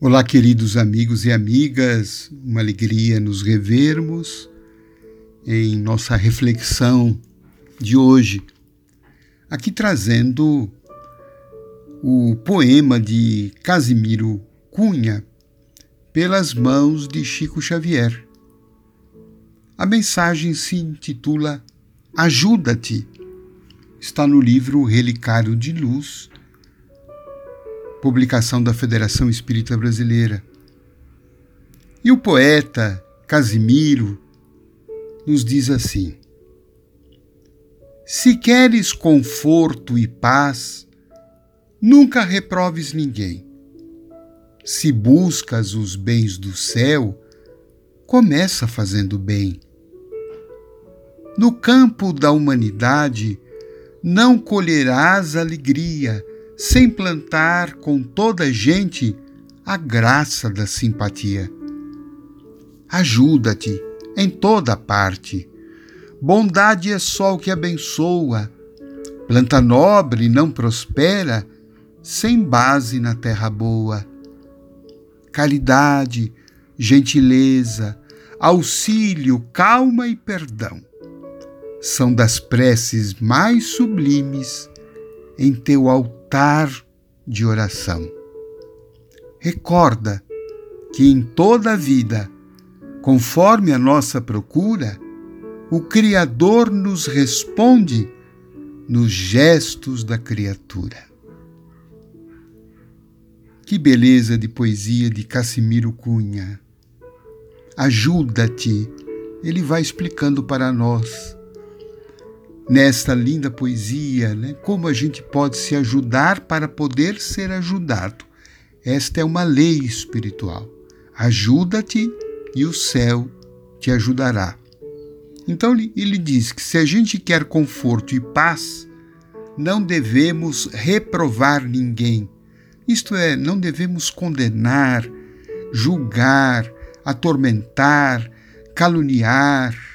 Olá, queridos amigos e amigas, uma alegria nos revermos em nossa reflexão de hoje, aqui trazendo o poema de Casimiro Cunha pelas mãos de Chico Xavier. A mensagem se intitula Ajuda-te. Está no livro Relicário de Luz, publicação da Federação Espírita Brasileira. E o poeta Casimiro nos diz assim: se queres conforto e paz, nunca reproves ninguém. Se buscas os bens do céu, começa fazendo bem. No campo da humanidade, não colherás alegria sem plantar com toda a gente a graça da simpatia. Ajuda-te em toda parte. Bondade é sol que abençoa. Planta nobre não prospera sem base na terra boa. Caridade, gentileza, auxílio, calma e perdão são das preces mais sublimes em teu altar de oração. Recorda que em toda a vida, conforme a nossa procura, o Criador nos responde nos gestos da criatura. Que beleza de poesia de Casimiro Cunha. Ajuda-te, ele vai explicando para nós, nesta linda poesia, como a gente pode se ajudar para poder ser ajudado. Esta é uma lei espiritual. Ajuda-te e o céu te ajudará. Então ele diz que se a gente quer conforto e paz, não devemos reprovar ninguém. Isto é, não devemos condenar, julgar, atormentar, caluniar,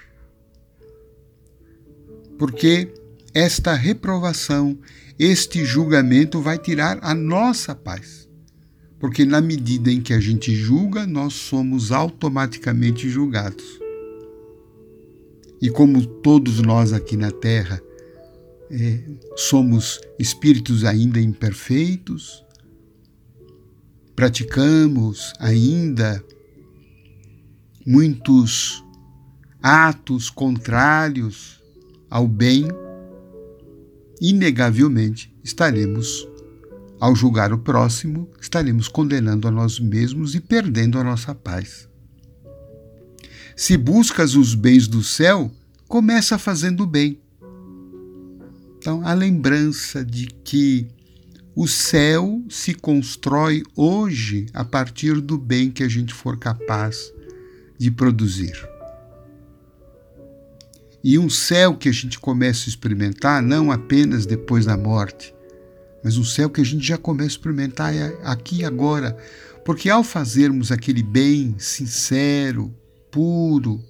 porque esta reprovação, este julgamento vai tirar a nossa paz. Porque na medida em que a gente julga, nós somos automaticamente julgados. E como todos nós aqui na Terra somos espíritos ainda imperfeitos, praticamos ainda muitos atos contrários ao bem, inegavelmente estaremos, ao julgar o próximo, estaremos condenando a nós mesmos e perdendo a nossa paz. Se buscas os bens do céu, começa fazendo o bem. Então, a lembrança de que o céu se constrói hoje a partir do bem que a gente for capaz de produzir. E um céu que a gente começa a experimentar não apenas depois da morte, mas um céu que a gente já começa a experimentar aqui e agora. Porque ao fazermos aquele bem sincero, puro,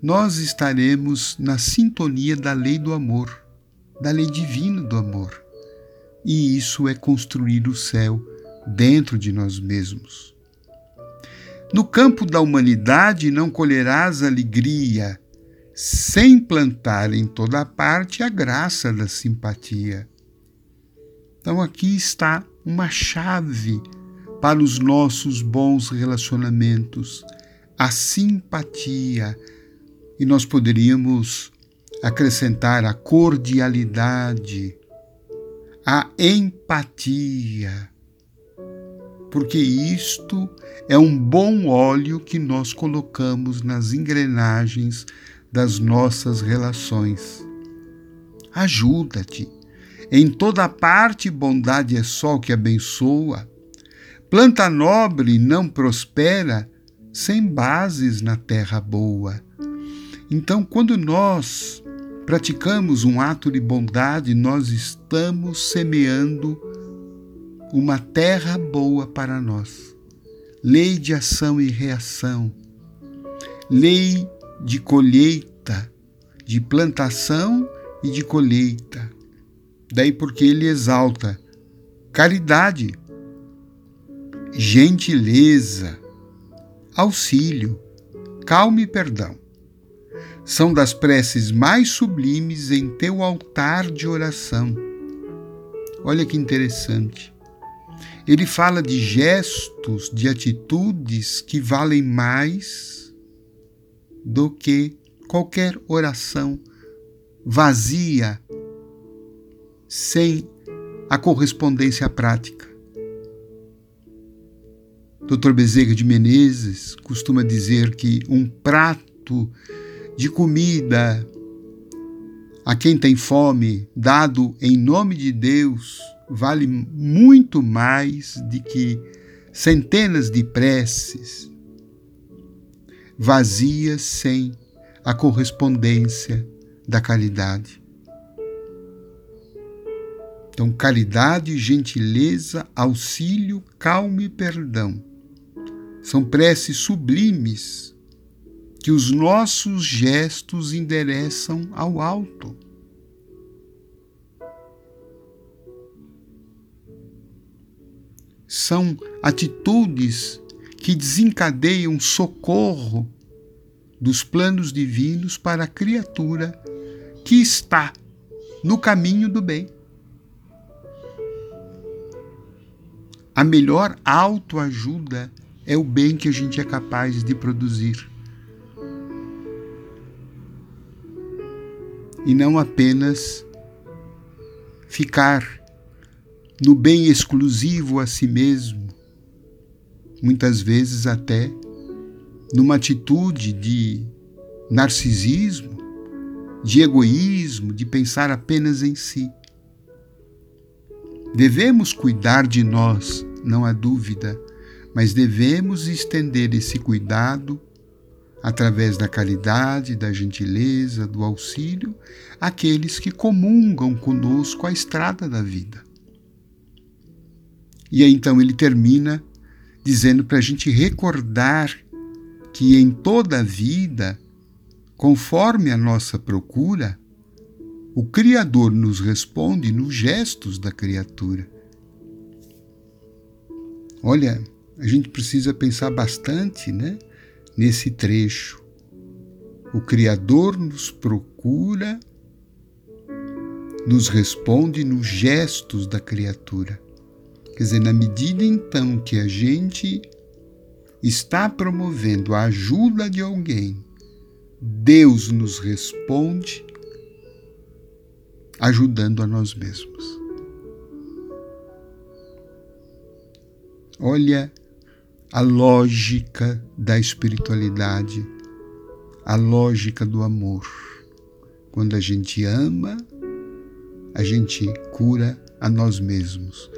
nós estaremos na sintonia da lei do amor, da lei divina do amor. E isso é construir o céu dentro de nós mesmos. No campo da humanidade não colherás alegria, sem plantar em toda parte a graça da simpatia. Então aqui está uma chave para os nossos bons relacionamentos, a simpatia. E nós poderíamos acrescentar a cordialidade, a empatia. Porque isto é um bom óleo que nós colocamos nas engrenagens das nossas relações. Ajuda-te. Em toda parte bondade é sol que abençoa. Planta nobre não prospera sem bases na terra boa. Então, quando nós praticamos um ato de bondade, nós estamos semeando uma terra boa para nós. Lei de ação e reação. Lei de colheita, de plantação e de colheita. Daí porque ele exalta caridade, gentileza, auxílio, calma e perdão. São das preces mais sublimes em teu altar de oração. Olha que interessante. Ele fala de gestos, de atitudes que valem mais do que qualquer oração vazia, sem a correspondência prática. Dr. Bezerra de Menezes costuma dizer que um prato de comida a quem tem fome, dado em nome de Deus, vale muito mais do que centenas de preces vazias sem a correspondência da caridade. Então, caridade, gentileza, auxílio, calma e perdão são preces sublimes que os nossos gestos endereçam ao alto. São atitudes que desencadeiam socorro dos planos divinos para a criatura que está no caminho do bem. A melhor autoajuda é o bem que a gente é capaz de produzir, e não apenas ficar no bem exclusivo a si mesmo, muitas vezes até numa atitude de narcisismo, de egoísmo, de pensar apenas em si. Devemos cuidar de nós, não há dúvida, mas devemos estender esse cuidado através da caridade, da gentileza, do auxílio, àqueles que comungam conosco a estrada da vida. E aí, então ele termina dizendo para a gente recordar que em toda a vida, conforme a nossa procura, o Criador nos responde nos gestos da criatura. Olha, a gente precisa pensar bastante, né? Nesse trecho, o Criador nos procura, nos responde nos gestos da criatura. Quer dizer, na medida então que a gente está promovendo a ajuda de alguém, Deus nos responde ajudando a nós mesmos. Olha a lógica da espiritualidade, a lógica do amor. Quando a gente ama, a gente cura a nós mesmos.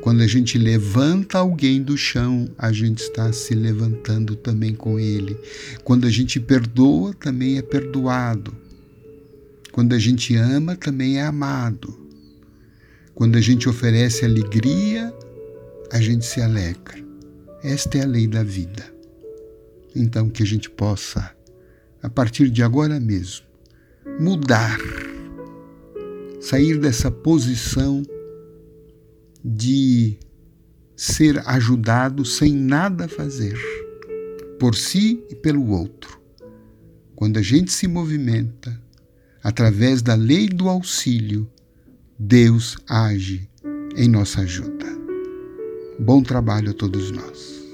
Quando a gente levanta alguém do chão, a gente está se levantando também com ele. Quando a gente perdoa, também é perdoado. Quando a gente ama, também é amado. Quando a gente oferece alegria, a gente se alegra. Esta é a lei da vida. Então, que a gente possa, a partir de agora mesmo, mudar, sair dessa posição de ser ajudado sem nada fazer, por si e pelo outro. Quando a gente se movimenta, através da lei do auxílio, Deus age em nossa ajuda. Bom trabalho a todos nós.